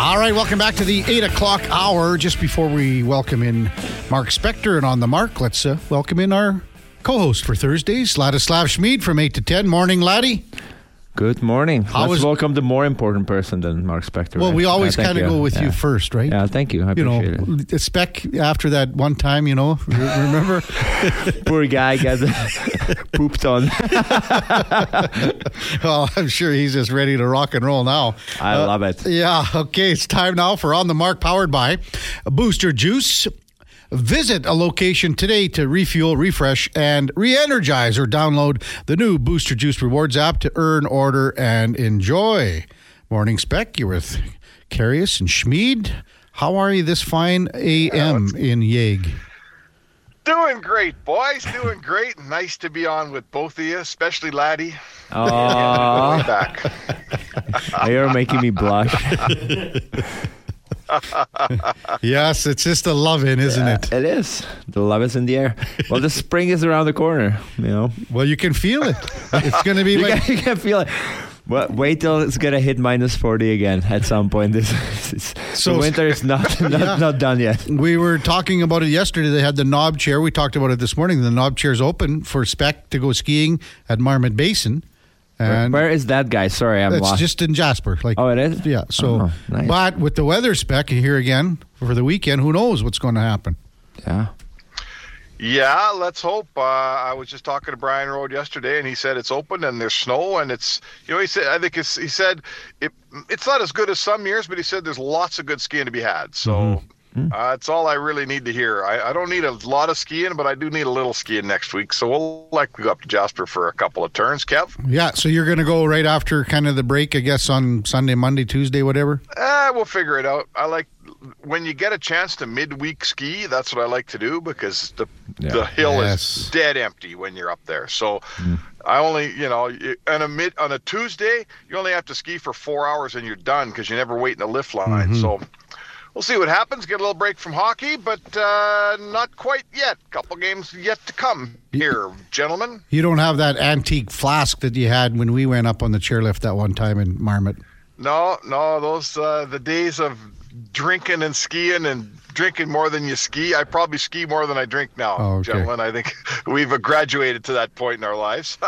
All right, welcome back to the 8 o'clock hour. Just before we welcome in Mark Spector and On the Mark, let's welcome in our co-host for Thursdays, Ladislav Smid from 8 to 10. Morning, Laddie. Good morning. Let's welcome the more important person than Mark Spector. Well, we always kind of go with you first, right? Yeah, thank you. I appreciate it. Spec, after that one time, remember? Poor guy got pooped on. Well, I'm sure he's just ready to rock and roll now. I love it. Yeah, okay. It's time now for On the Mark, powered by Booster Juice. Visit a location today to refuel, refresh, and re-energize, or download the new Booster Juice Rewards app to earn, order, and enjoy. Morning, Spec. You're with Karius and Schmid. How are you this fine AM in Yeg? Doing great, boys. Doing great. Nice to be on with both of you, especially Laddie. Aww. Back. They are making me blush. Yes, it's just the love-in, isn't it? It is. The love is in the air. Well, the spring is around the corner, Well, you can feel it. It's going to be you can feel it. But wait till it's going to hit minus 40 again at some point. The winter is not done yet. We were talking about it yesterday. They had the knob chair. We talked about it this morning. The knob chair's open for Spec to go skiing at Marmot Basin. And where is that guy? Sorry, I'm lost. It's just in Jasper. Oh, it is? Yeah. So, nice. But with the weather Spec here again for the weekend, who knows what's going to happen? Yeah. Yeah, let's hope. I was just talking to Brian Road yesterday, and he said it's open and there's snow, and it's he said it's not as good as some years, but he said there's lots of good skiing to be had. So. Mm-hmm. It's all I really need to hear. I don't need a lot of skiing, but I do need a little skiing next week. So we'll likely go up to Jasper for a couple of turns, Kev. Yeah, so you're going to go right after kind of the break, I guess, on Sunday, Monday, Tuesday, whatever? We'll figure it out. I like when you get a chance to midweek ski, that's what I like to do because the hill is dead empty when you're up there. So I only, on a Tuesday, you only have to ski for 4 hours and you're done because you never wait in the lift line. Mm-hmm. So we'll see what happens. Get a little break from hockey, but not quite yet. Couple games yet to come here, gentlemen. You don't have that antique flask that you had when we went up on the chairlift that one time in Marmot. No. Those the days of drinking and skiing and drinking more than you ski. I probably ski more than I drink now, gentlemen. I think we've graduated to that point in our lives.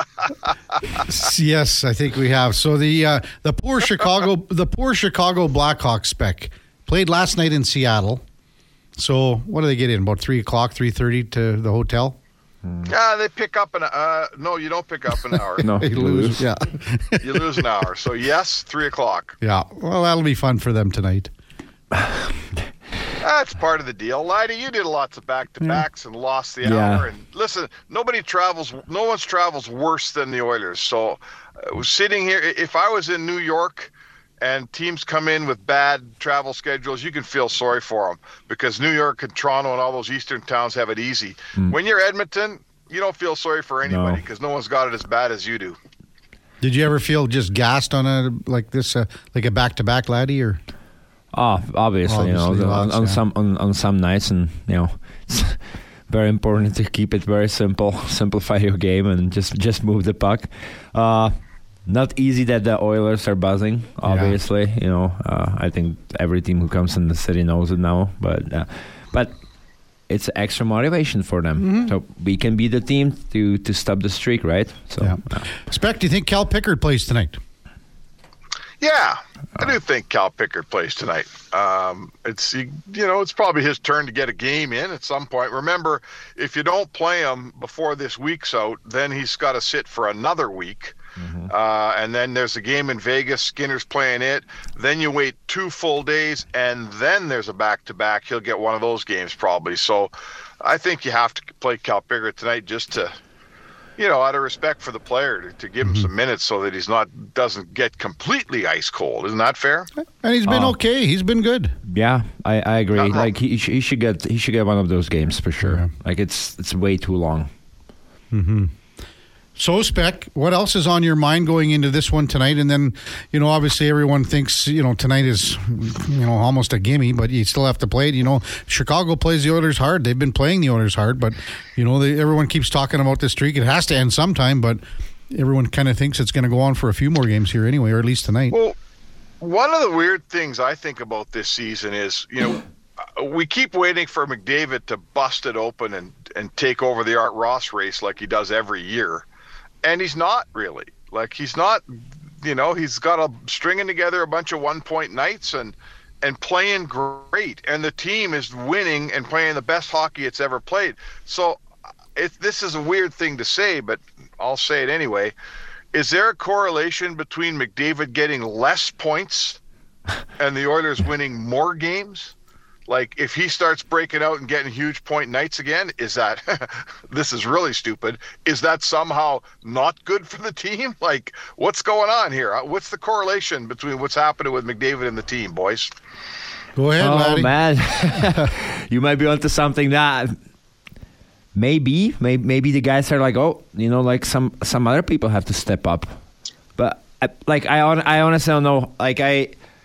Yes, I think we have. So the poor Chicago Blackhawks, Spec. Played last night in Seattle. So what do they get in? About 3 o'clock, 3:30 to the hotel? Yeah, they pick up an hour. No, you don't pick up an hour. No, you lose. Yeah. You lose an hour. So, yes, 3 o'clock. Yeah. Well, that'll be fun for them tonight. That's part of the deal. Lida, you did lots of back-to-backs and lost the hour. And listen, no one's travels worse than the Oilers. So, sitting here, if I was in New York and teams come in with bad travel schedules, you can feel sorry for them because New York and Toronto and all those eastern towns have it easy. When you're Edmonton, you don't feel sorry for anybody because no one's got it as bad as you do. Did you ever feel just gassed on a back-to-back, Laddie? Or? Oh, obviously on some nights, and it's very important to keep it very simple, simplify your game, and just move the puck. Not easy that the Oilers are buzzing, obviously. Yeah. I think every team who comes in the city knows it now. But it's extra motivation for them. Mm-hmm. So we can be the team to stop the streak, right? So, Spec, do you think Cal Pickard plays tonight? Yeah, I do think Cal Pickard plays tonight. It's probably his turn to get a game in at some point. Remember, if you don't play him before this week's out, then he's got to sit for another week. Mm-hmm. And then there's a game in Vegas. Skinner's playing it. Then you wait 2 full days, and then there's a back-to-back. He'll get one of those games probably. So I think you have to play Cal Pickard tonight just to, out of respect for the player, to give him some minutes so that doesn't get completely ice cold. Isn't that fair? And he's been okay. He's been good. Yeah, I agree. Uh-huh. He should get one of those games for sure. Yeah. It's way too long. Mm-hmm. So, Spec, what else is on your mind going into this one tonight? And then, obviously everyone thinks, tonight is, almost a gimme, but you still have to play it. Chicago plays the Oilers hard. They've been playing the Oilers hard, but, everyone keeps talking about this streak. It has to end sometime, but everyone kind of thinks it's going to go on for a few more games here anyway, or at least tonight. Well, One of the weird things I think about this season is, you know, we keep waiting for McDavid to bust it open and take over the Art Ross race like he does every year. And he's not really. Like, he's not, you know, he's got a stringing together a bunch of one-point nights and playing great. And the team is winning and playing the best hockey it's ever played. So this is a weird thing to say, but I'll say it anyway. Is there a correlation between McDavid getting less points and the Oilers winning more games? Like, if he starts breaking out and getting huge point nights again, is that – this is really stupid. Is that somehow not good for the team? Like, what's going on here? What's the correlation between what's happening with McDavid and the team, boys? Go ahead, Laddie. Oh, man. You might be onto something that maybe the guys are like, oh, you know, like some other people have to step up. But, I honestly don't know. Like,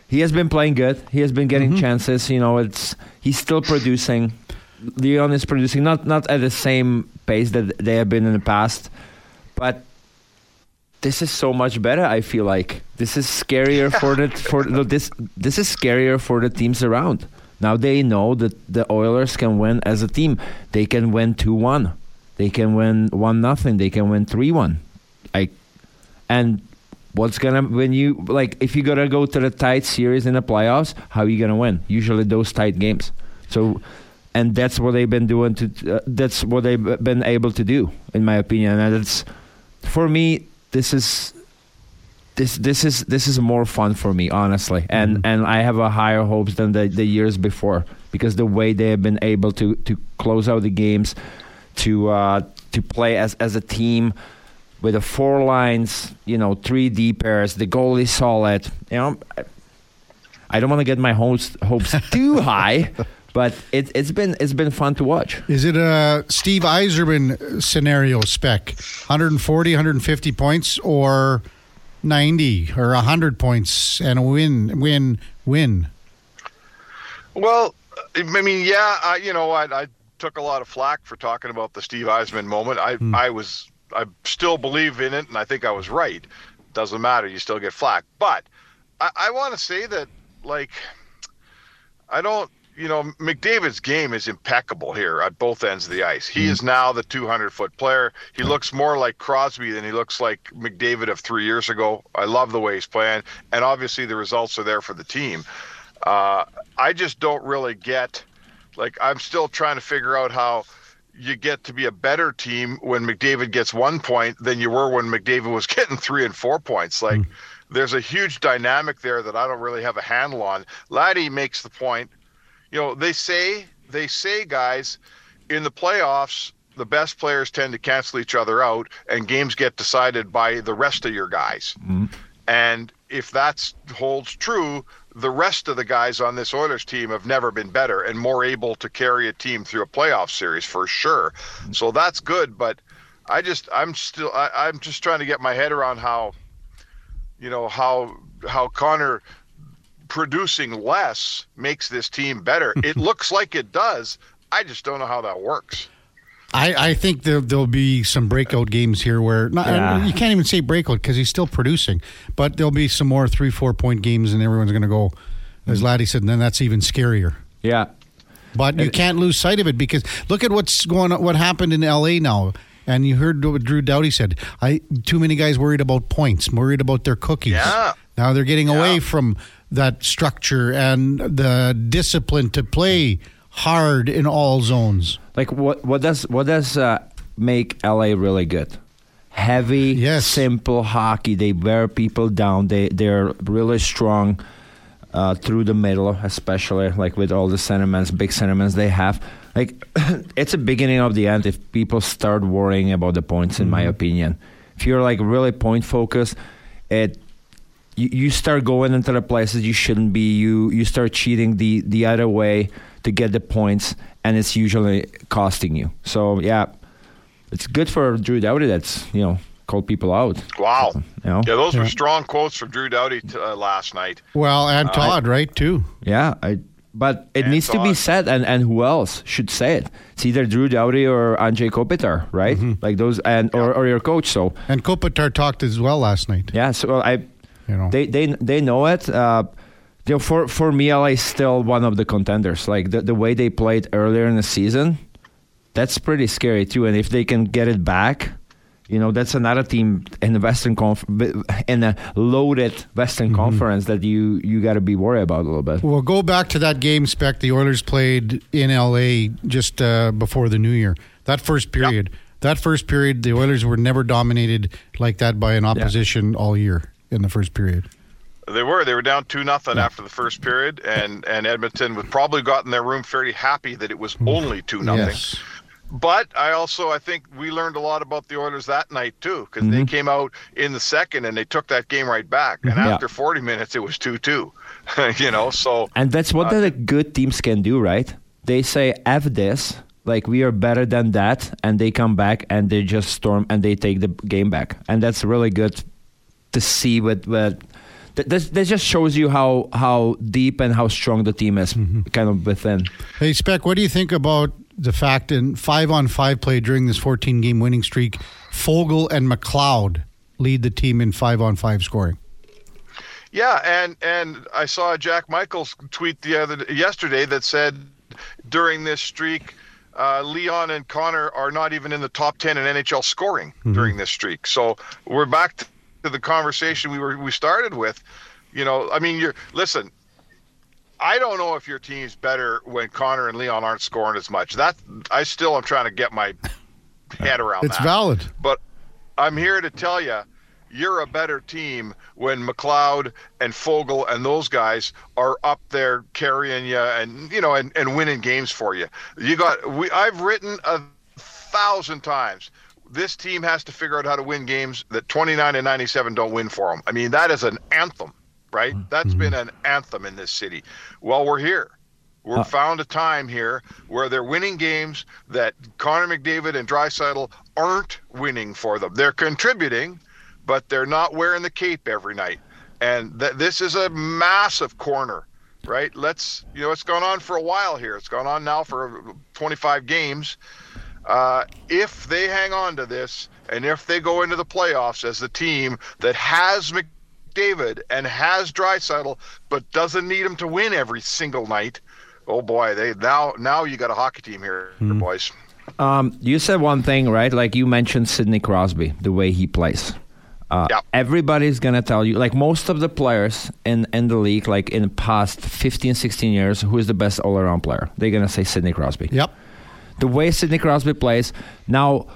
he has been playing good. He has been getting chances. You know, he's still producing. Leon is producing, not at the same pace that they have been in the past. But this is so much better, I feel like. This is scarier this is scarier for the teams around. Now they know that the Oilers can win as a team. They can win 2-1. They can win 1-0. They can win 3-1. What's gonna when you like if you gotta go to the tight series in the playoffs? How are you gonna win? Usually those tight games. So, and that's what they've been doing. That's what they've been able to do, in my opinion. And it's for me. This is more fun for me, honestly. And and I have a higher hopes than the years before because the way they have been able to close out the games, to play as a team. With the four lines, you know, three D pairs, the goalie solid. You know, I don't want to get my hopes too high, but it's been fun to watch. Is it a Steve Yzerman scenario spec? 140, 150 points, or 90 or 100 points and a win? Well, I mean, yeah, you know, I took a lot of flack for talking about the Steve Yzerman moment. I still believe in it, and I think I was right. Doesn't matter. You still get flack. But I want to say that, like, I don't, you know, McDavid's game is impeccable here at both ends of the ice. He is now the 200-foot player. He looks more like Crosby than he looks like McDavid of 3 years ago. I love the way he's playing, and obviously the results are there for the team. I just don't really get, like, I'm still trying to figure out how you get to be a better team when McDavid gets 1 point than you were when McDavid was getting 3 and 4 points. Like, there's a huge dynamic there that I don't really have a handle on. Laddie makes the point, you know, they say, guys, in the playoffs, the best players tend to cancel each other out and games get decided by the rest of your guys. And if that holds true, the rest of the guys on this Oilers team have never been better and more able to carry a team through a playoff series for sure. So that's good, but I'm just trying to get my head around how, you know, how Connor producing less makes this team better. It looks like it does. I just don't know how that works. I think there'll be some breakout games here where you can't even say breakout because he's still producing, but there'll be some more 3-4 point games and everyone's going to go, as Laddie said, and then that's even scarier. Yeah. But you can't lose sight of it because look at what's going on, what happened in L.A. now. And you heard what Drew Doughty said. Too many guys worried about points, worried about their cookies. Yeah. Now they're getting away from that structure and the discipline to play hard in all zones. Like what does make LA really good? Heavy, simple hockey. They wear people down. They're really strong through the middle, especially like with all the big sentiments they have. Like it's a beginning of the end. If people start worrying about the points, in my opinion, if you're like really point focused, you start going into the places you shouldn't be. You start cheating the other way to get the points, and it's usually costing you. So, yeah, it's good for Drew Doughty that's, you know, called people out. Wow. You know? Yeah, those were strong quotes from Drew Doughty last night. Well, and Todd, right, too. Yeah, but it needs to be said, and who else should say it? It's either Drew Doughty or Andrei Kopitar, right? Like those, or your coach. So. And Kopitar talked as well last night. Yeah, so you know. They know it. You know, for me, LA is still one of the contenders. Like the way they played earlier in the season, that's pretty scary too. And if they can get it back, you know, that's another team in the Western in a loaded Western Conference that you got to be worried about a little bit. Well, go back to that game, Spec. The Oilers played in LA just before the New Year. That first period. Yep. That first period, the Oilers were never dominated like that by an opposition all year in the first period. They were. They were down 2-0 after the first period, and Edmonton would probably gotten their room fairly happy that it was only 2-0. Yes. But I think we learned a lot about the Oilers that night too, because they came out in the second and they took that game right back. And after 40 minutes, it was 2-2. You know, so and that's what the good teams can do, right? They say "F this." Like, we are better than that, and they come back, and they just storm, and they take the game back. And that's really good to see. That just shows you how deep and how strong the team is, kind of within. Hey, Spec, what do you think about the fact in 5-on-5 play during this 14-game winning streak, Fogle and McLeod lead the team in 5-on-5 scoring? Yeah, and I saw Jack Michaels tweet yesterday that said during this streak, Leon and Connor are not even in the top 10 in NHL scoring during this streak. So we're back to the conversation we started with. You know, I mean, listen, I don't know if your team's better when Connor and Leon aren't scoring as much. I still am trying to get my head around it's that. It's valid. But I'm here to tell you, you're a better team when McLeod and Fogle and those guys are up there carrying you and, you know, and winning games for you. I've written 1,000 times, this team has to figure out how to win games that 29 and 97 don't win for them. I mean, that is an anthem, right? That's been an anthem in this city. Well, we're here. We've found a time here where they're winning games that Connor McDavid and Draisaitl aren't winning for them. They're contributing, but they're not wearing the cape every night. And this is a massive corner, right? It's gone on for a while here. It's gone on now for 25 games. If they hang on to this, and if they go into the playoffs as the team that has McDavid and has Draisaitl, but doesn't need him to win every single night, oh boy, now you got a hockey team here, boys. You said one thing, right? Like you mentioned Sidney Crosby, the way he plays. Everybody's going to tell you, like most of the players in the league, like in the past 15, 16 years, who is the best all-around player? They're going to say Sidney Crosby. Yep. The way Sidney Crosby plays. Now,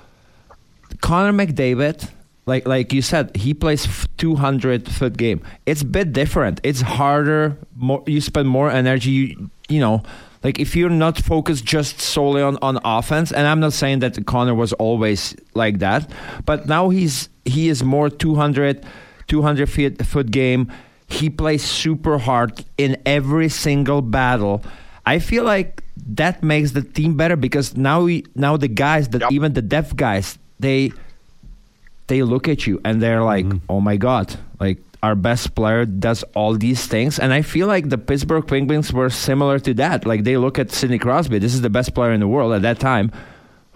Connor McDavid, like you said, he plays 200-foot game. It's a bit different. It's harder. You spend more energy, you know. Like if you're not focused just solely on offense, and I'm not saying that Connor was always like that, but now he is more 200-foot game. He plays super hard in every single battle. I feel like that makes the team better because now the guys that even the deaf guys they look at you and they're like, oh my God, like. Our best player does all these things. And I feel like the Pittsburgh Penguins were similar to that. Like, they look at Sidney Crosby. This is the best player in the world at that time.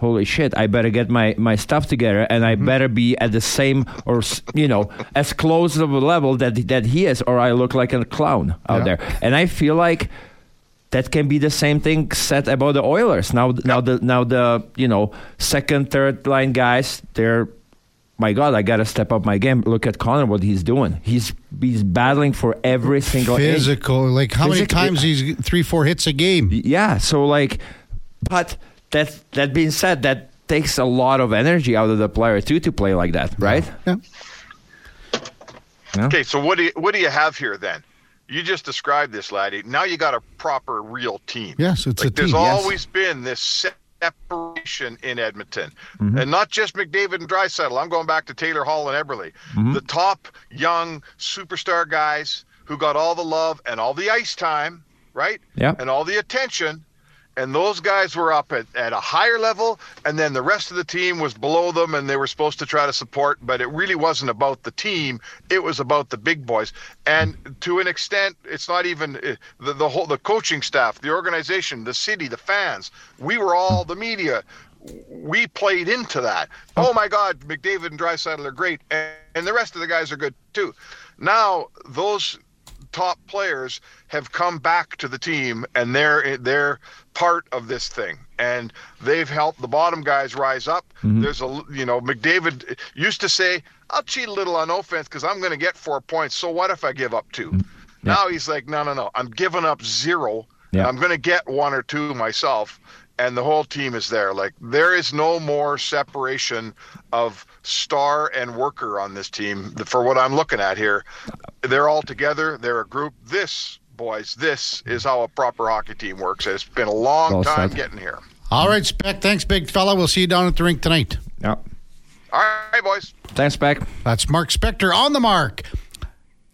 Holy shit, I better get my stuff together, and I better be at the same or, you know, as close of a level that he is, or I look like a clown out there. And I feel like that can be the same thing said about the Oilers. Now the you know, second, third line guys, they're, my God, I got to step up my game. Look at Connor, what he's doing. He's battling for every single physical. Like how many times he's 3-4 hits a game. Yeah. So like, but that being said, that takes a lot of energy out of the player too to play like that, right? Yeah. Okay. So what do you have here then? You just described this, laddie. Now you got a proper real team. Yes, it's like a team. There's always been this separation in Edmonton, and not just McDavid and Draisaitl. I'm going back to Taylor Hall and Eberle, the top young superstar guys who got all the love and all the ice time, right? Yeah, and all the attention. And those guys were up at a higher level, and then the rest of the team was below them, and they were supposed to try to support, but it really wasn't about the team. It was about the big boys. And to an extent, it's not even the whole coaching staff, the organization, the city, the fans. We were all the media. We played into that. Oh, my God, McDavid and Draisaitl are great, and the rest of the guys are good, too. Now those top players have come back to the team, and they're part of this thing, and they've helped the bottom guys rise up. Mm-hmm. There's McDavid used to say, I'll cheat a little on offense because I'm going to get 4 points, so what if I give up two? Mm-hmm. Now he's like, no, I'm giving up zero. Yeah. I'm going to get one or two myself, and the whole team is there. Like, there is no more separation of star and worker on this team for what I'm looking at here. They're all together. They're a group. This, boys, this is how a proper hockey team works. It's been a long time getting here. All right, Speck. Thanks, big fella. We'll see you down at the rink tonight. Yeah. All right, boys. Thanks, Speck. That's Mark Spector on the mark.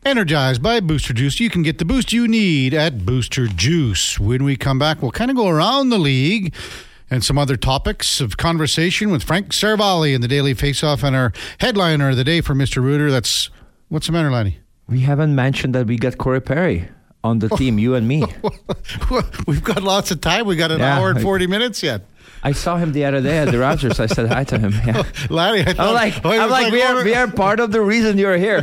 Energized by Booster Juice. You can get the boost you need at Booster Juice. When we come back, we'll kind of go around the league and some other topics of conversation with Frank Seravalli in the Daily Faceoff, and our headliner of the day for Mr. Rooter. That's, what's the matter, Lanny? We haven't mentioned that we got Corey Perry on the team, you and me. We've got lots of time. We got an hour and 40 minutes yet. I saw him the other day at the Rogers. I said hi to him. Yeah. Lanny, I'm like, we are part of the reason you're here.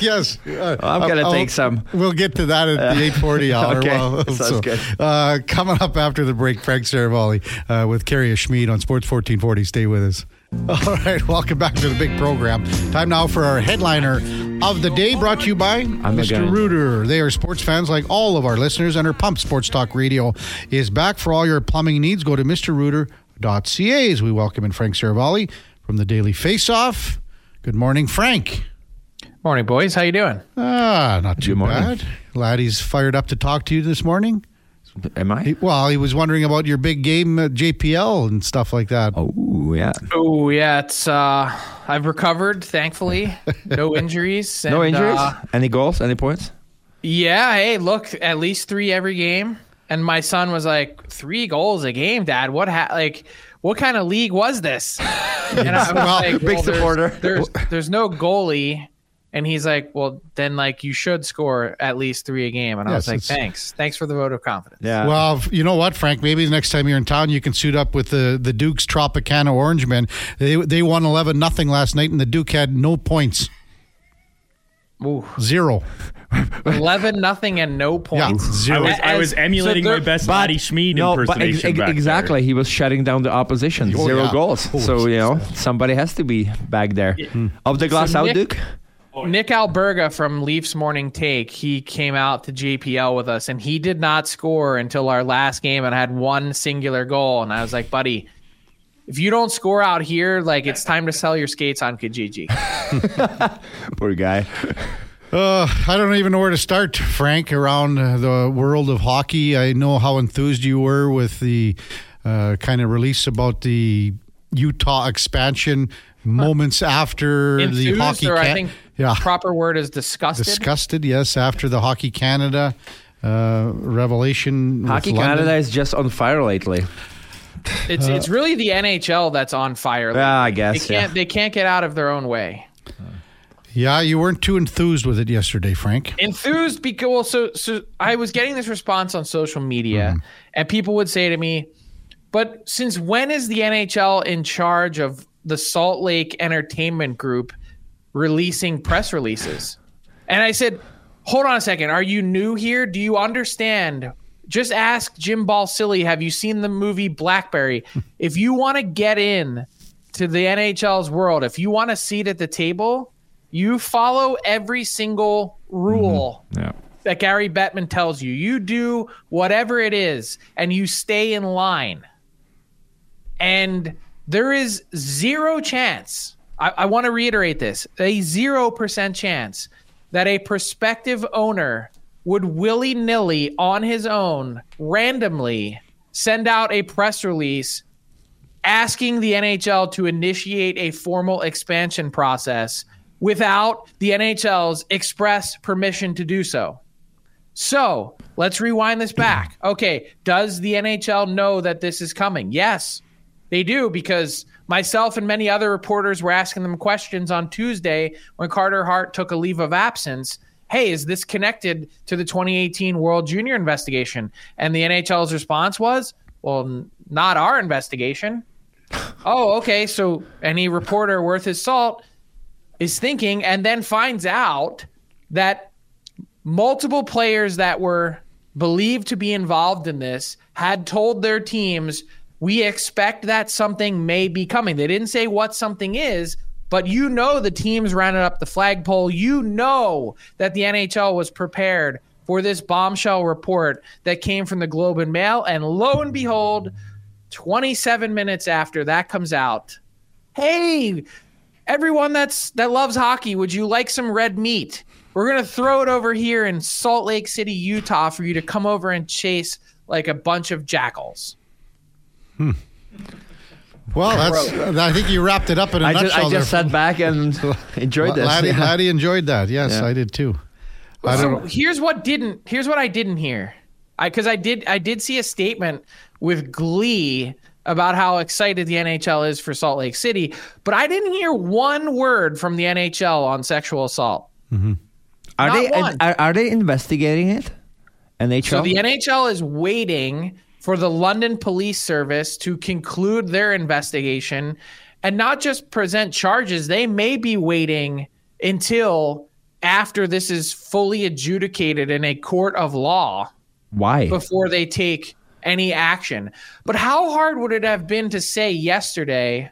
Yes. I'm going to take some. We'll get to that at the 8:40 hour. Okay, sounds good. Coming up after the break, Frank Seravalli with Karius Schmid on Sports 1440. Stay with us. All right, welcome back to the big program. Time now for our headliner of the day, brought to you by Mr. Rooter. They are sports fans like all of our listeners, and our Pump Sports Talk Radio is back for all your plumbing needs. Go to mrrooter.ca as we welcome in Frank Seravalli from the Daily Faceoff. Good morning, Frank. Morning, boys. How you doing? Not too bad. Laddie's fired up to talk to you this morning. Am I? Well, he was wondering about your big game at JPL and stuff like that. Oh, yeah. It's I've recovered, thankfully. No injuries. And, any goals? Any points? Yeah. Hey, look, at least 3 every game. And my son was like, 3 goals a game, Dad? What kind of league was this? And I was there's, supporter. There's no goalie. And he's like, well, then, like, you should score at least 3 a game. And I was like, thanks. Thanks for the vote of confidence. Yeah. Well, you know what, Frank? Maybe the next time you're in town, you can suit up with the Duke's Tropicana Orange Men. They won 11-0 last night, and the Duke had no points. Ooh. 0. 11-0 and no points. Yeah, 0. I was emulating my best Lottie Schmid impersonation. Exactly. There. He was shutting down the opposition. 0 goals. Oh, so, somebody has to be back there. Yeah. Of the glass out, Duke? Nick Alberga from Leafs Morning Take, he came out to JPL with us, and he did not score until our last game and had one singular goal. And I was like, buddy, if you don't score out here, like, it's time to sell your skates on Kijiji. Poor guy. I don't even know where to start, Frank, around the world of hockey. I know how enthused you were with the kind of release about the Utah expansion moments after the Hockey Canada. Yeah. Proper word is disgusted. Disgusted, yes, after the Hockey Canada revelation. Hockey Canada is just on fire lately. It's really the NHL that's on fire lately. Yeah, I guess. They can't get out of their own way. Yeah, you weren't too enthused with it yesterday, Frank. Enthused because so I was getting this response on social media, and people would say to me, but since when is the NHL in charge of the Salt Lake Entertainment Group releasing press releases? And I said, hold on a second. Are you new here? Do you understand? Just ask Jim Balsillie, have you seen the movie Blackberry? If you want to get in to the NHL's world, if you want a seat at the table, you follow every single rule that Gary Bettman tells you. You do whatever it is, and you stay in line. And there is 0 chance, I want to reiterate this, a 0% chance that a prospective owner would willy-nilly on his own randomly send out a press release asking the NHL to initiate a formal expansion process without the NHL's express permission to do so. So let's rewind this back. Okay, does the NHL know that this is coming? Yes. They do, because myself and many other reporters were asking them questions on Tuesday when Carter Hart took a leave of absence. Hey, is this connected to the 2018 World Junior investigation? And the NHL's response was, well, not our investigation. Oh, okay. So any reporter worth his salt is thinking, and then finds out that multiple players that were believed to be involved in this had told their teams, we expect that something may be coming. They didn't say what something is, but you know the teams rounded up the flagpole. You know that the NHL was prepared for this bombshell report that came from the Globe and Mail. And lo and behold, 27 minutes after that comes out, hey, everyone that loves hockey, would you like some red meat? We're going to throw it over here in Salt Lake City, Utah, for you to come over and chase like a bunch of jackals. Hmm. Well, I think you wrapped it up in a nutshell. I just sat back and enjoyed this. Laddie enjoyed that. Yes, yeah. I did too. Here's what I didn't hear. Because I did see a statement with glee about how excited the NHL is for Salt Lake City, but I didn't hear one word from the NHL on sexual assault. Mm-hmm. Are they investigating it? NHL? So the NHL is waiting for the London Police Service to conclude their investigation and not just present charges. They may be waiting until after this is fully adjudicated in a court of law. Why? Before they take any action. But how hard would it have been to say yesterday,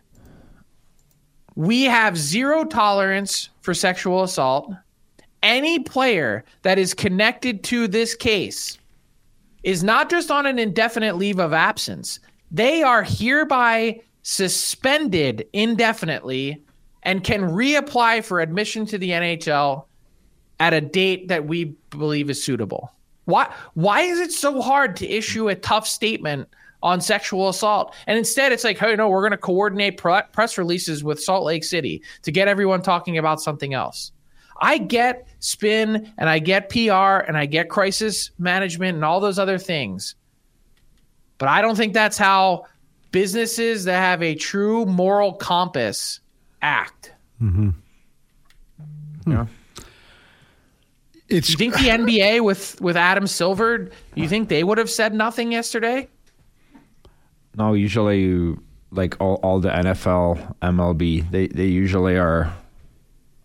we have zero tolerance for sexual assault. Any player that is connected to this case is not just on an indefinite leave of absence. They are hereby suspended indefinitely and can reapply for admission to the NHL at a date that we believe is suitable. Why is it so hard to issue a tough statement on sexual assault? And instead it's like, hey, no, we're going to coordinate press releases with Salt Lake City to get everyone talking about something else. I get spin and I get PR and I get crisis management and all those other things. But I don't think that's how businesses that have a true moral compass act. Mm-hmm. Yeah. You think the NBA with Adam Silver, you think they would have said nothing yesterday? No, usually all the NFL, MLB, they usually are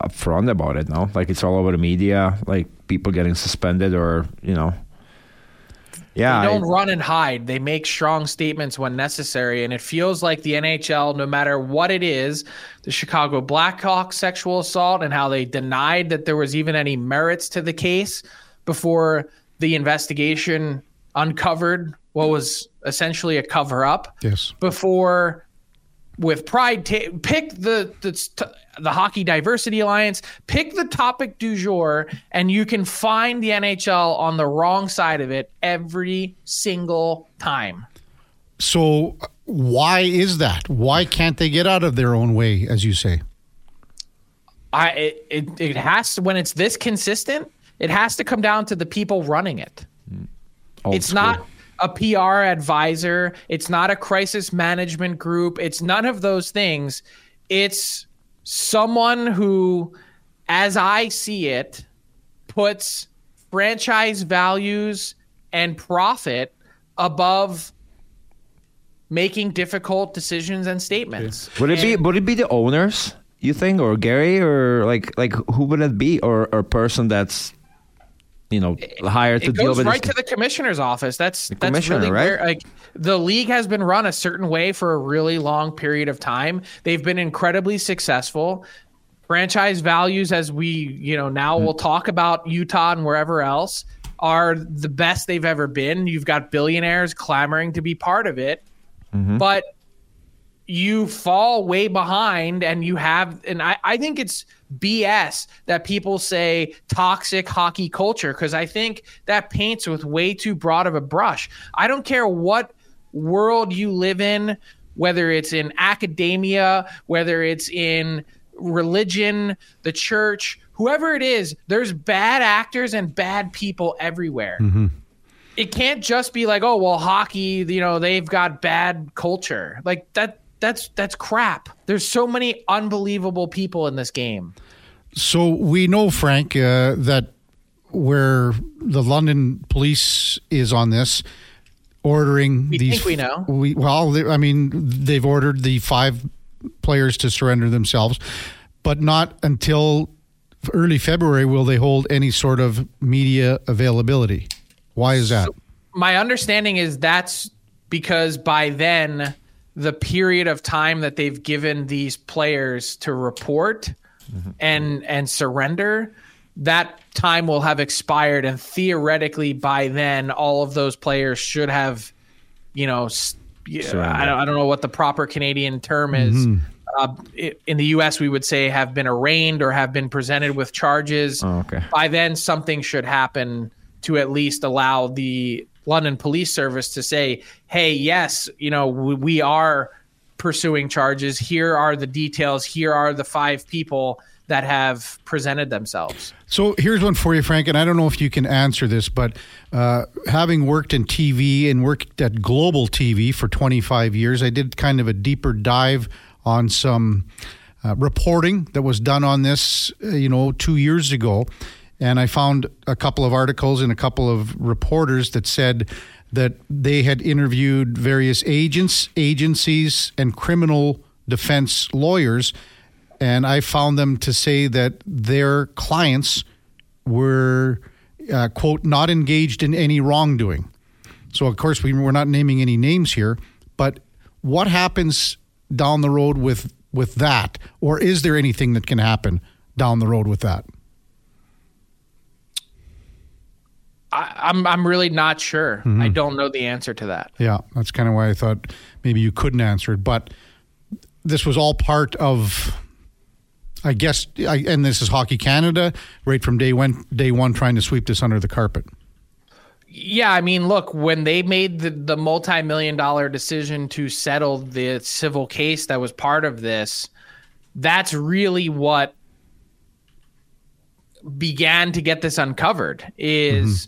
upfront about it, no? Like, it's all over the media, like people getting suspended or, Yeah. They don't run and hide. They make strong statements when necessary, and it feels like the NHL, no matter what it is, the Chicago Blackhawks sexual assault and how they denied that there was even any merits to the case before the investigation uncovered what was essentially a cover-up. Yes. Before, with Pride, pick the Hockey Diversity Alliance, pick the topic du jour, and you can find the NHL on the wrong side of it every single time. So why is that? Why can't they get out of their own way, as you say? It has to, when it's this consistent, it has to come down to the people running it. Not a PR advisor. It's not a crisis management group. It's none of those things. It's someone who, as I see it, puts franchise values and profit above making difficult decisions and statements. Yeah. Would it be the owners, you think, or Gary, or like who would it be, or a person that's hired to deal with it? It goes right to the commissioner's office. That's really right? Where, the league has been run a certain way for a really long period of time. They've been incredibly successful. Franchise values, as we now we'll talk about Utah and wherever else, are the best they've ever been. You've got billionaires clamoring to be part of it, but you fall way behind, and I think it's BS that people say toxic hockey culture, because I think that paints with way too broad of a brush. I don't care what world you live in, whether it's in academia, whether it's in religion, the church, whoever it is, there's bad actors and bad people everywhere. Mm-hmm. It can't just be like, oh, well, hockey, they've got bad culture. Like that. That's crap. There's so many unbelievable people in this game. So we know, Frank, that where the London police is on this, ordering these... We think we know. They've ordered the 5 players to surrender themselves. but not until early February will they hold any sort of media availability. Why is that? So my understanding is that's because by then the period of time that they've given these players to report and surrender, that time will have expired, and theoretically by then all of those players should have, you know, I don't know what the proper Canadian term is. Mm-hmm. In the U.S., we would say have been arraigned or have been presented with charges. Oh, okay. By then, something should happen to at least allow the London Police Service to say, hey, yes, you know, we are pursuing charges. Here are the details. Here are the 5 people that have presented themselves. So here's one for you, Frank, and I don't know if you can answer this, but having worked in TV and worked at Global TV for 25 years, I did kind of a deeper dive on some reporting that was done on this, 2 years ago. And I found a couple of articles and a couple of reporters that said that they had interviewed various agents, agencies, and criminal defense lawyers. And I found them to say that their clients were, quote, not engaged in any wrongdoing. So, of course, we're not naming any names here, but what happens down the road with that, or is there anything that can happen down the road with that? I'm really not sure. Mm-hmm. I don't know the answer to that. Yeah, that's kind of why I thought maybe you couldn't answer it, but this was all part of, I guess, and this is Hockey Canada right from day one trying to sweep this under the carpet. Yeah, I mean, look, when they made the multi-million-dollar decision to settle the civil case that was part of this, that's really what began to get this uncovered is,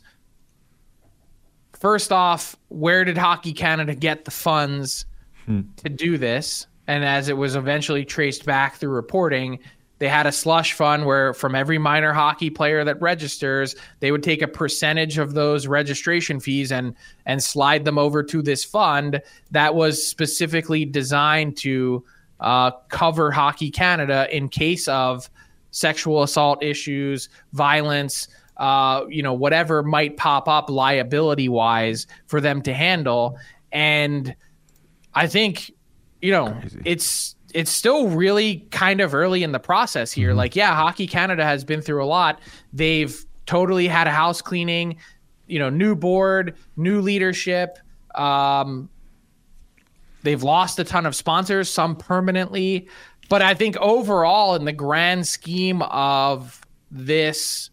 first off, where did Hockey Canada get the funds to do this? And as it was eventually traced back through reporting, they had a slush fund where from every minor hockey player that registers, they would take a percentage of those registration fees and slide them over to this fund that was specifically designed to cover Hockey Canada in case of sexual assault issues, violence, whatever might pop up liability-wise for them to handle. And I think, crazy. It's still really kind of early in the process here. Like, yeah, Hockey Canada has been through a lot. They've totally had a house cleaning, new board, new leadership. They've lost a ton of sponsors, some permanently. But I think overall, in the grand scheme of this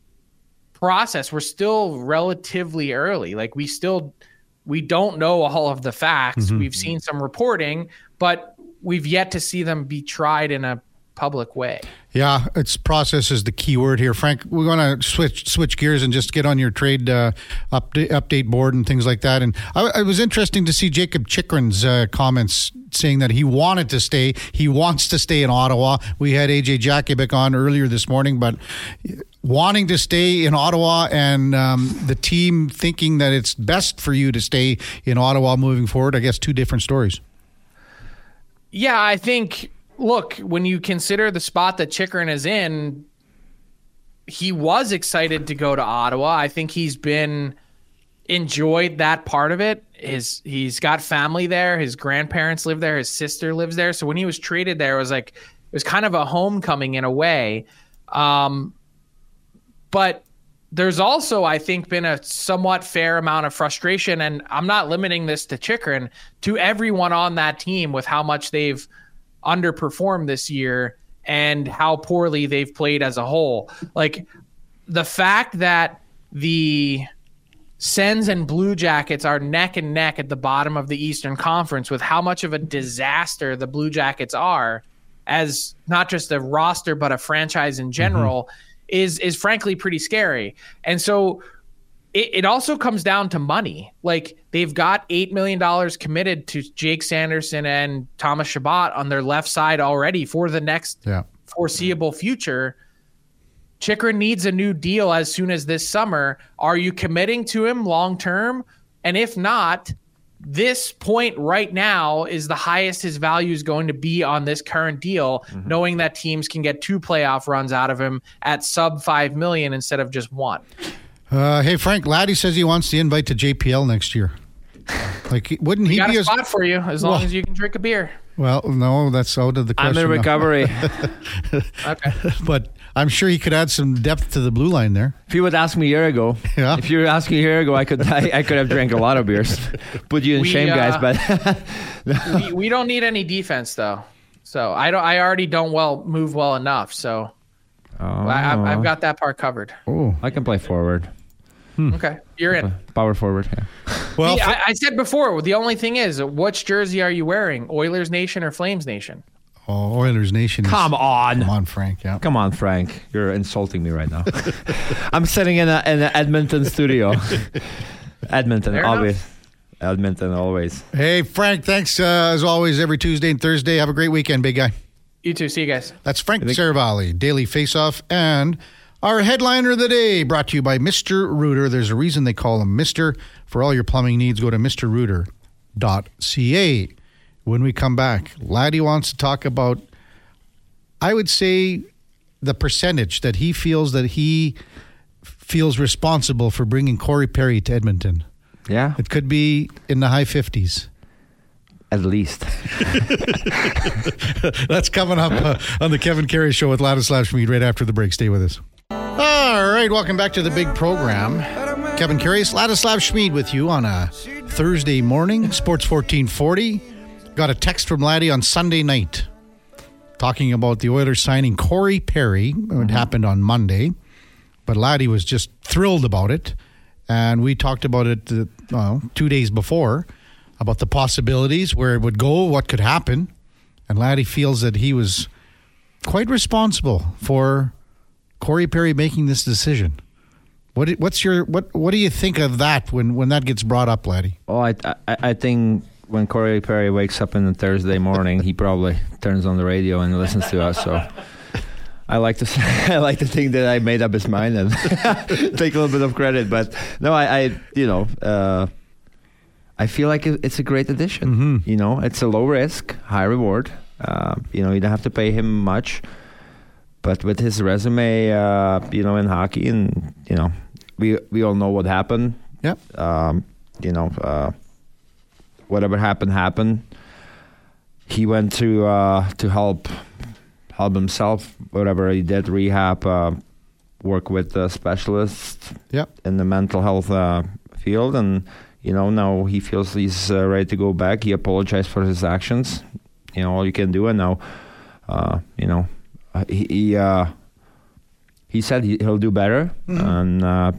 process, we're still relatively early. Like, we don't know all of the facts. Mm-hmm. We've seen some reporting, but we've yet to see them be tried in a public way. Yeah, it's process is the key word here. Frank, we're going to switch gears and just get on your trade update board and things like that. And it was interesting to see Jacob Chychrun's comments saying that he wanted to stay. He wants to stay in Ottawa. We had AJ Jakubik on earlier this morning, but wanting to stay in Ottawa and the team thinking that it's best for you to stay in Ottawa moving forward, I guess two different stories. Yeah, I think, look, when you consider the spot that Chychrun is in, he was excited to go to Ottawa. I think he's enjoyed that part of it. He's got family there. His grandparents live there. His sister lives there. So when he was traded there, it was kind of a homecoming in a way. But there's also, I think, been a somewhat fair amount of frustration, and I'm not limiting this to Chychrun, to everyone on that team with how much they've underperformed this year and how poorly they've played as a whole. Like, the fact that the Sens and Blue Jackets are neck and neck at the bottom of the Eastern Conference with how much of a disaster the Blue Jackets are as not just a roster but a franchise in general, is frankly pretty scary. And so it also comes down to money. Like, they've got $8 million committed to Jake Sanderson and Thomas Shabbat on their left side already for the next foreseeable future. Chychrun needs a new deal as soon as this summer. Are you committing to him long term? And if not, this point right now is the highest his value is going to be on this current deal, mm-hmm. knowing that teams can get two playoff runs out of him at sub $5 million instead of just one. Hey, Frank, Laddie says he wants the invite to JPL next year. Like, wouldn't he be a spot for you as long as you can drink a beer? Well, no, that's out of the question. I'm in recovery. Okay. But I'm sure he could add some depth to the blue line there. If you would ask me a year ago, if you were asking a year ago, I could have drank a lot of beers. Put you in shame, guys. But we don't need any defense, though. So I already don't move well enough. So I've got that part covered. Oh, I can play forward. Okay, you're in. Power forward. Yeah. Well, see, I said before, the only thing is, which jersey are you wearing? Oilers Nation or Flames Nation? Oh, Oilers Nation. Come on, Frank. Yeah. Come on, Frank. You're insulting me right now. I'm sitting in an Edmonton studio. Edmonton, always. Hey, Frank, thanks as always every Tuesday and Thursday. Have a great weekend, big guy. You too. See you guys. That's Frank Seravalli, Daily Faceoff, and... our headliner of the day brought to you by Mr. Rooter. There's a reason they call him Mr. For all your plumbing needs, go to mrrooter.ca. When we come back, Laddie wants to talk about, I would say, the percentage that he feels responsible for bringing Corey Perry to Edmonton. Yeah. It could be in the high 50s. At least. That's coming up on the Kevin Karius Show with Ladislav Smid right after the break. Stay with us. All right, welcome back to the big program. Kevin Karius, Ladislav Smid with you on a Thursday morning, Sports 1440. Got a text from Laddie on Sunday night talking about the Oilers signing Corey Perry. It happened on Monday, but Laddie was just thrilled about it. And we talked about it 2 days before about the possibilities, where it would go, what could happen. And Laddie feels that he was quite responsible for Corey Perry making this decision. What do you think of that when that gets brought up, Laddie? Oh, I think when Corey Perry wakes up on a Thursday morning, he probably turns on the radio and listens to us. So I like to think that I made up his mind and take a little bit of credit. But no, I feel like it's a great addition. Mm-hmm. You know, it's a low risk, high reward. You don't have to pay him much. But with his resume, in hockey, and we all know what happened. Yeah. Whatever happened. He went to help himself. Whatever he did, rehab, work with specialists. Yeah. In the mental health field, and now he feels he's ready to go back. He apologized for his actions. All you can do, and now, He said he'll do better, and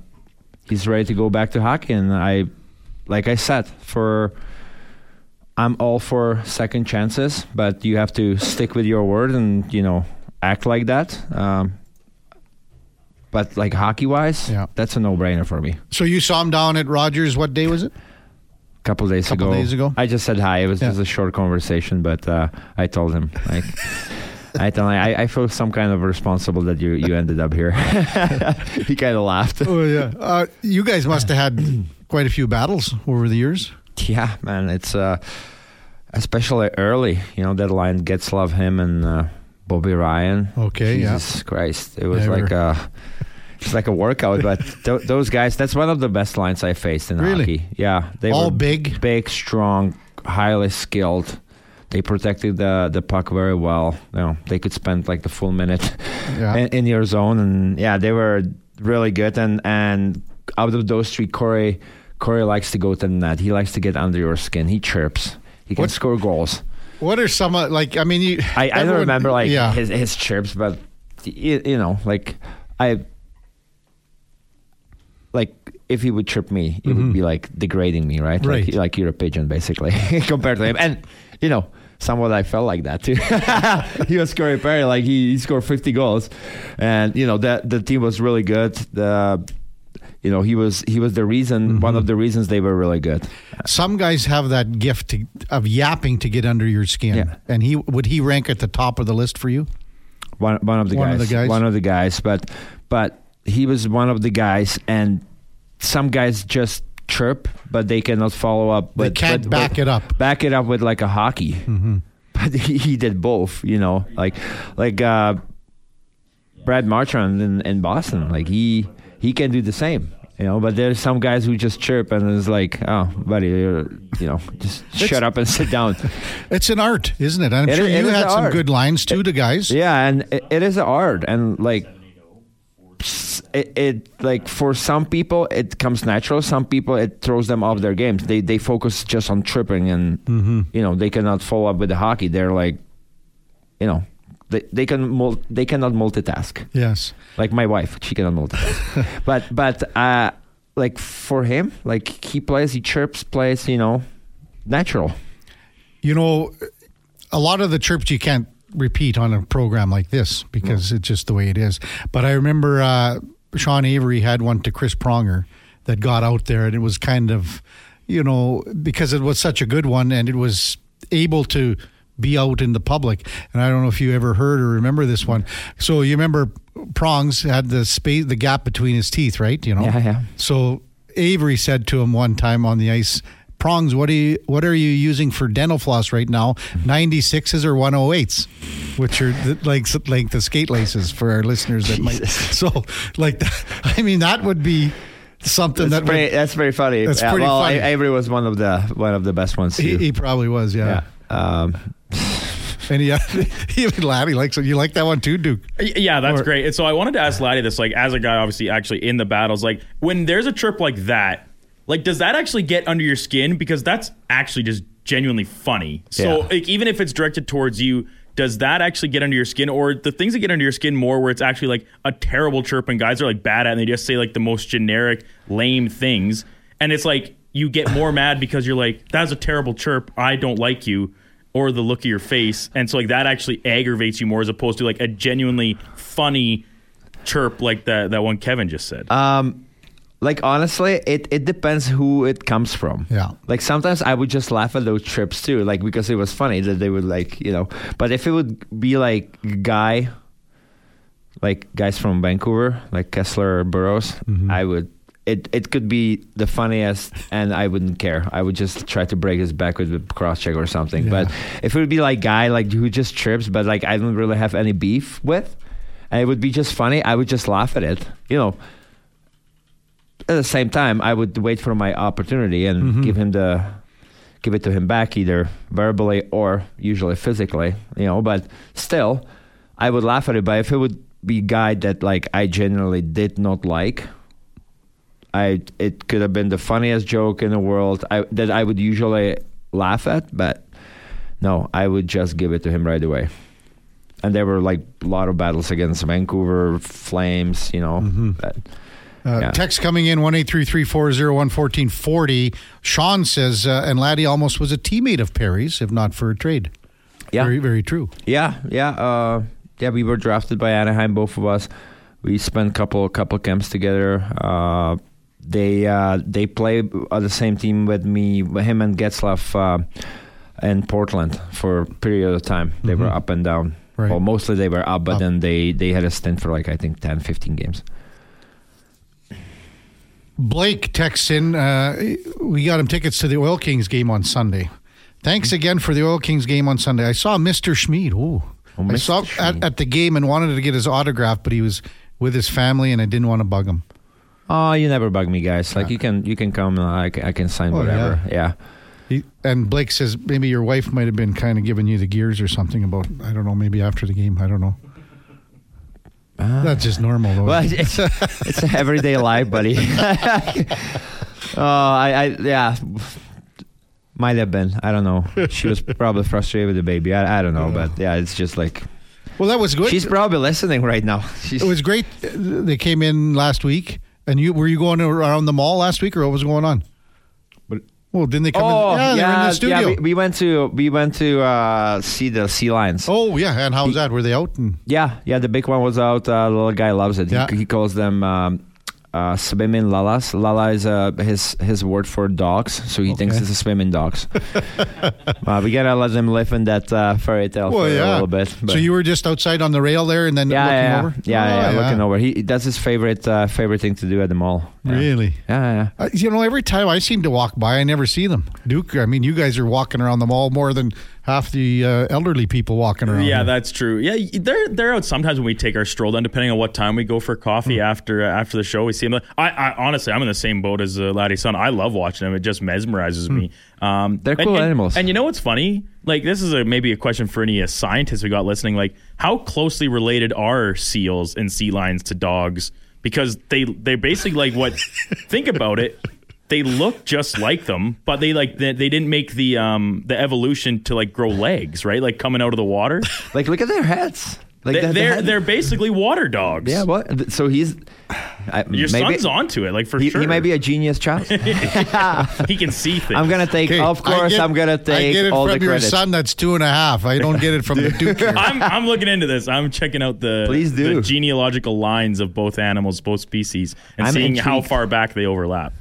he's ready to go back to hockey. And I'm all for second chances, but you have to stick with your word and act like that. But like hockey-wise, that's a no-brainer for me. So you saw him down at Rogers. What day was it? A couple days ago. I just said hi. It was just a short conversation, but I told him like. I feel some kind of responsible that you ended up here. He kind of laughed. Oh, yeah. You guys must have had quite a few battles over the years. Yeah, man. It's especially early. That line, Getzlav, him, and Bobby Ryan. Okay, Jesus Christ. It was it's like a workout, but those guys, that's one of the best lines I faced in hockey. Yeah. They all were big? Big, strong, highly skilled. They protected the puck very well. They could spend like the full minute in your zone, and they were really good. And out of those three, Corey likes to go to the net. He likes to get under your skin. He chirps. He can score goals. What are some I don't remember his chirps, but if he would chirp me, it would be like degrading me, right? Right. Like you're a pigeon, basically, compared to him. And somewhat I felt like that too. He was Corey Perry, like he scored 50 goals, and that the team was really good. He was the reason, one of the reasons they were really good. Some guys have that gift of yapping to get under your skin. Yeah. And would he rank at the top of the list for you? One of the guys, but he was one of the guys, and some guys just chirp, but they cannot follow up. They can't back it up. Back it up with like a hockey. Mm-hmm. But he did both, you know, like Brad Marchand in Boston. Like he can do the same. You know, but there's some guys who just chirp and it's like, oh, buddy, you know, just shut up and sit down. It's an art, isn't it? I'm sure you had some good lines too to guys. Yeah, and it is an art. And like, it like for some people, it comes natural. Some people, it throws them off their games. They focus just on tripping and, mm-hmm. you know, they cannot follow up with the hockey. They're like, you know. They cannot multitask. Yes, like my wife, she cannot multitask. but like for him, like he chirps, you know, natural. You know, a lot of the chirps you can't repeat on a program like this because it's just the way it is. But I remember Sean Avery had one to Chris Pronger that got out there, and it was kind of, you know, because it was such a good one, and it was able to be out in the public. And I don't know if you ever heard or remember this one. So you remember Prongs had the space, the gap between his teeth, right? You know? Yeah. So Avery said to him one time on the ice, Prongs, what are you using for dental floss right now? 96s or 108s, which are like the skate laces for our listeners that might. So like, I mean, that would be something that's very funny. That's pretty funny. Avery was one of the best ones. He probably was. Yeah. And even Laddie likes it. You like that one too, Duke? Yeah, that's great. And so I wanted to ask Laddie this, like, as a guy obviously actually in the battles, like when there's a chirp like that, like does that actually get under your skin? Because that's actually just genuinely funny. So like, even if it's directed towards you, does that actually get under your skin, or the things that get under your skin more where it's actually like a terrible chirp and guys are like bad at it and they just say like the most generic, lame things, and it's like you get more mad because you're like, that's a terrible chirp, I don't like you, or the look of your face. And so like that actually aggravates you more as opposed to like a genuinely funny chirp like that one Kevin just said. Like honestly, it depends who it comes from. Yeah. Like sometimes I would just laugh at those chirps too, like because it was funny that they would like, you know. But if it would be like guys from Vancouver, like Kessler or Burroughs, mm-hmm. I would It could be the funniest, and I wouldn't care. I would just try to break his back with a cross-check or something. Yeah. But if it would be like guy like who just chirps, but like I don't really have any beef with, and it would be just funny, I would just laugh at it. You know, at the same time, I would wait for my opportunity and mm-hmm. give it to him back, either verbally or usually physically. You know, but still, I would laugh at it. But if it would be guy that like I generally did not like, it could have been the funniest joke in the world that I would usually laugh at, but no, I would just give it to him right away. And there were like a lot of battles against Vancouver Flames, you know. Mm-hmm. But, yeah. Text coming in 1-833-401-1440. Sean says, and Laddie almost was a teammate of Perry's, if not for a trade. Yeah, very very true. Yeah. Yeah, we were drafted by Anaheim, both of us. We spent a couple camps together. They play on the same team with me, him and Getzlaf in Portland for a period of time. They mm-hmm. were up and down. Right. Well, mostly they were up, but then they had a stint for like, I think, 10, 15 games. Blake texts in, we got him tickets to the Oil Kings game on Sunday. Thanks again for the Oil Kings game on Sunday. I saw Mr. Schmid. I saw him at the game and wanted to get his autograph, but he was with his family and I didn't want to bug him. Oh, you never bug me, guys. Like, you can come, I can sign whatever. Yeah. And Blake says maybe your wife might have been kind of giving you the gears or something about, I don't know, maybe after the game. I don't know. That's just normal, though. Well, it's an everyday life, buddy. Yeah. Might have been. I don't know. She was probably frustrated with the baby. I don't know, but yeah, it's just like... Well, that was good. She's probably listening right now. It was great. They came in last week. And were you going around the mall last week, or what was going on? Well, didn't they come in? Yeah, they were in the studio. Yeah, we went to see the sea lions. Oh, yeah. And how was that? Were they out? Yeah, the big one was out. The little guy loves it. Yeah. He calls them... swimming lalas. Lala is his word for dogs, so he thinks it's a swimming dogs. We gotta let them live in that fairy tale a little bit. But. So you were just outside on the rail there, and then looking over. Yeah, looking over. That's his favorite thing to do at the mall. Really? Yeah. You know, every time I seem to walk by, I never see them. Duke, I mean, you guys are walking around the mall more than half the elderly people walking around. Yeah, that's true. Yeah, they're out sometimes when we take our stroll down, depending on what time we go for coffee after the show. We see them. I honestly, I'm in the same boat as Laddie's son. I love watching them. It just mesmerizes me. They're cool animals. And you know what's funny? Like, this is maybe a question for any scientists we got listening. Like, how closely related are seals and sea lions to dogs? Because they're basically like what, think about it, they look just like them, but they didn't make the evolution to like grow legs, right? Like coming out of the water. Like look at their heads. Like they're basically water dogs. Yeah, what? So he's your son's onto it, like for sure. He may be a genius child. He can see things. I'm gonna take, of course, I get it all from the credit. Your son that's 2.5. I don't get it from the Duke. I'm looking into this. I'm checking out the genealogical lines of both animals, both species, and seeing how far back they overlap.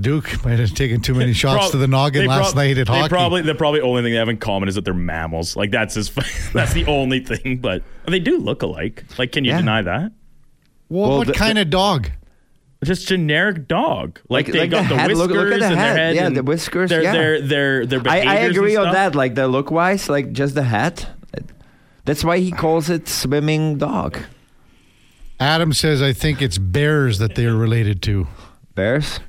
Duke might have taken too many shots to the noggin last night at hockey. The only thing they have in common is that they're mammals. Like that's the only thing, but. They do look alike. Like, can you deny that? Well, what kind of dog? Just generic dog. Like they got the whiskers look at the and their head. Yeah, the whiskers. Their behaviors. I agree on that. Like the look wise, like just the hat. That's why he calls it swimming dog. Adam says, I think it's bears that they are related to. Bears?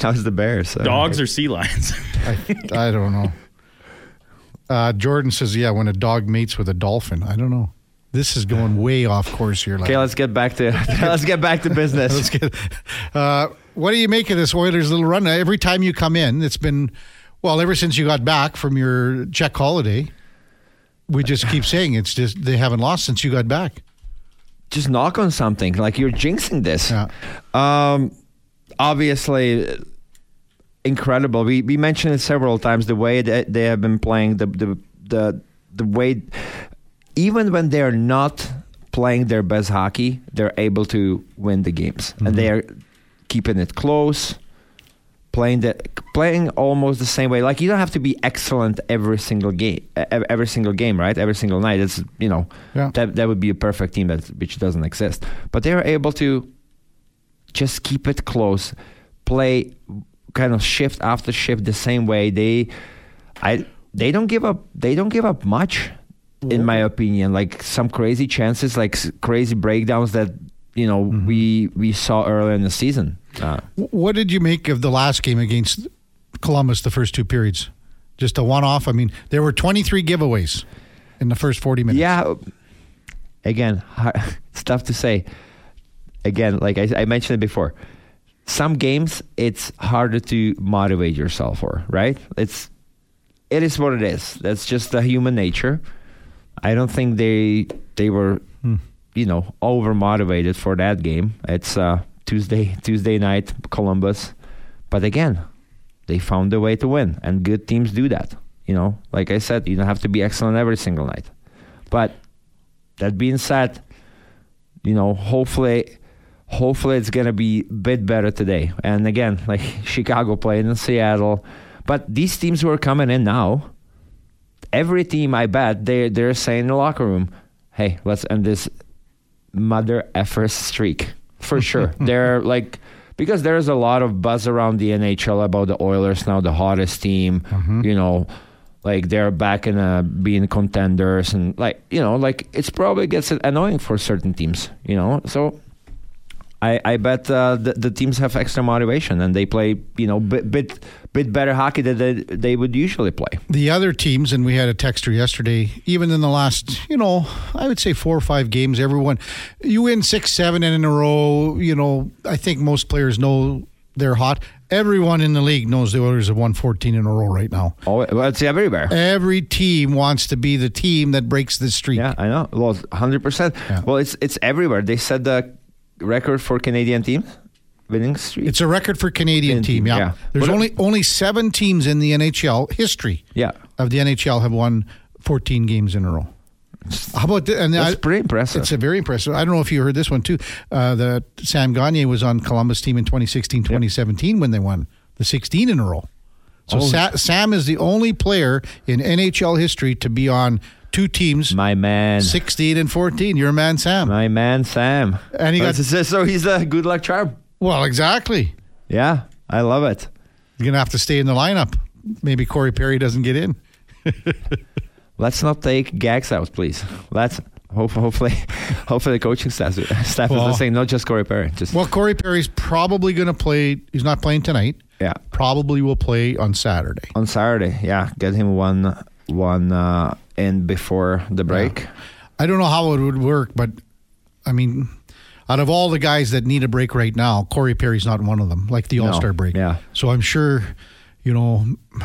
How's the bears? So dogs or sea lions? I don't know. Jordan says, yeah, when a dog mates with a dolphin. I don't know. This is going way off course here. Okay, let's get back to business. What do you make of this Oilers little run? Every time you come in, it's been, well, ever since you got back from your Czech holiday, we just keep saying it's just they haven't lost since you got back. Just knock on something. Like, you're jinxing this. Yeah. Obviously... incredible. We mentioned it several times, the way that they have been playing, the way, even when they're not playing their best hockey, they're able to win the games. Mm-hmm. And they're keeping it close, playing almost the same way. Like, you don't have to be excellent every single game, right? Every single night. It's, you know, that would be a perfect team which doesn't exist. But they're able to just keep it close, play kind of shift after shift the same way. They don't give up. They don't give up much, in my opinion. Like some crazy chances, like crazy breakdowns that we saw earlier in the season. What did you make of the last game against Columbus? The first two periods, just a one-off. I mean, there were 23 giveaways in the first 40 minutes. Yeah, again, it's tough to say. Again, like I mentioned it before. Some games it's harder to motivate yourself for, right? It is what it is. That's just the human nature. I don't think they were over motivated for that game. It's Tuesday night, Columbus. But again, they found a way to win, and good teams do that. You know, like I said, you don't have to be excellent every single night. But that being said, hopefully it's going to be a bit better today. And again, like Chicago playing in Seattle. But these teams who are coming in now, every team, I bet, they're saying in the locker room, hey, let's end this mother effer streak. For sure. They're like, because there's a lot of buzz around the NHL about the Oilers now, the hottest team, like they're back in being contenders. And like it's probably gets annoying for certain teams, so... I bet the teams have extra motivation and they play, bit better hockey than they would usually play. The other teams, and we had a texter yesterday, even in the last, I would say 4 or 5 games, everyone, you win 6, 7 in a row, I think most players know they're hot. Everyone in the league knows the Oilers have won 14 in a row right now. Oh, well, it's everywhere. Every team wants to be the team that breaks the streak. Yeah, I know. Well, 100%. Yeah. Well, it's everywhere. They said the... record for Canadian team winning streak. It's a record for Canadian team. Yeah. There's only 7 teams in the NHL history. Yeah. Of the NHL have won 14 games in a row. How about that? That's pretty impressive. It's a very impressive. I don't know if you heard this one too. That Sam Gagner was on Columbus team in 2016-2017 when they won the 16 in a row. So Sam is the only player in NHL history to be on two teams. My man. 16 and 14. Your man, Sam. My man, Sam. And he got so he's a good luck charm. Well, exactly. Yeah, I love it. You're going to have to stay in the lineup. Maybe Corey Perry doesn't get in. Let's not take Gags out, please. Let's... Hopefully the coaching staff is the same, not just Corey Perry. Well, Corey Perry's probably going to play. He's not playing tonight. Yeah. Probably will play on Saturday. On Saturday, yeah. Get him one in before the break. Yeah. I don't know how it would work, but, I mean, out of all the guys that need a break right now, Corey Perry's not one of them, like the All-Star break. Yeah. So I'm sure,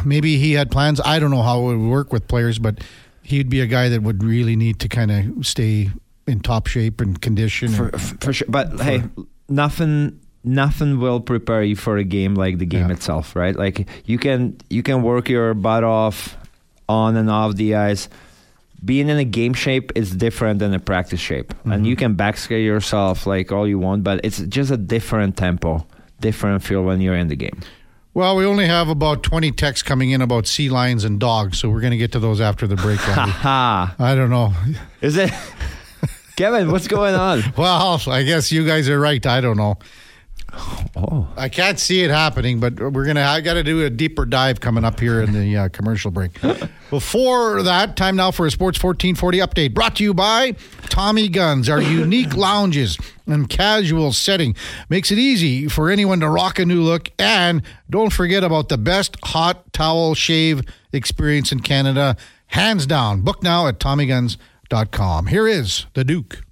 maybe he had plans. I don't know how it would work with players, but... He'd be a guy that would really need to kind of stay in top shape and condition. For sure. But hey, nothing will prepare you for a game like the game itself, right? Like you can work your butt off on and off the ice. Being in a game shape is different than a practice shape. Mm-hmm. And you can backskate yourself like all you want, but it's just a different tempo, different feel when you're in the game. Well, we only have about 20 texts coming in about sea lions and dogs, so we're going to get to those after the break. I don't know. Is it? Kevin, what's going on? Well, I guess you guys are right. I don't know. Oh, I can't see it happening, but I got to do a deeper dive coming up here in the commercial break. Before that, time now for a Sports 1440 update brought to you by Tommy Guns. Our unique lounges and casual setting makes it easy for anyone to rock a new look. And don't forget about the best hot towel shave experience in Canada, hands down. Book now at TommyGuns.com. Here is the Duke.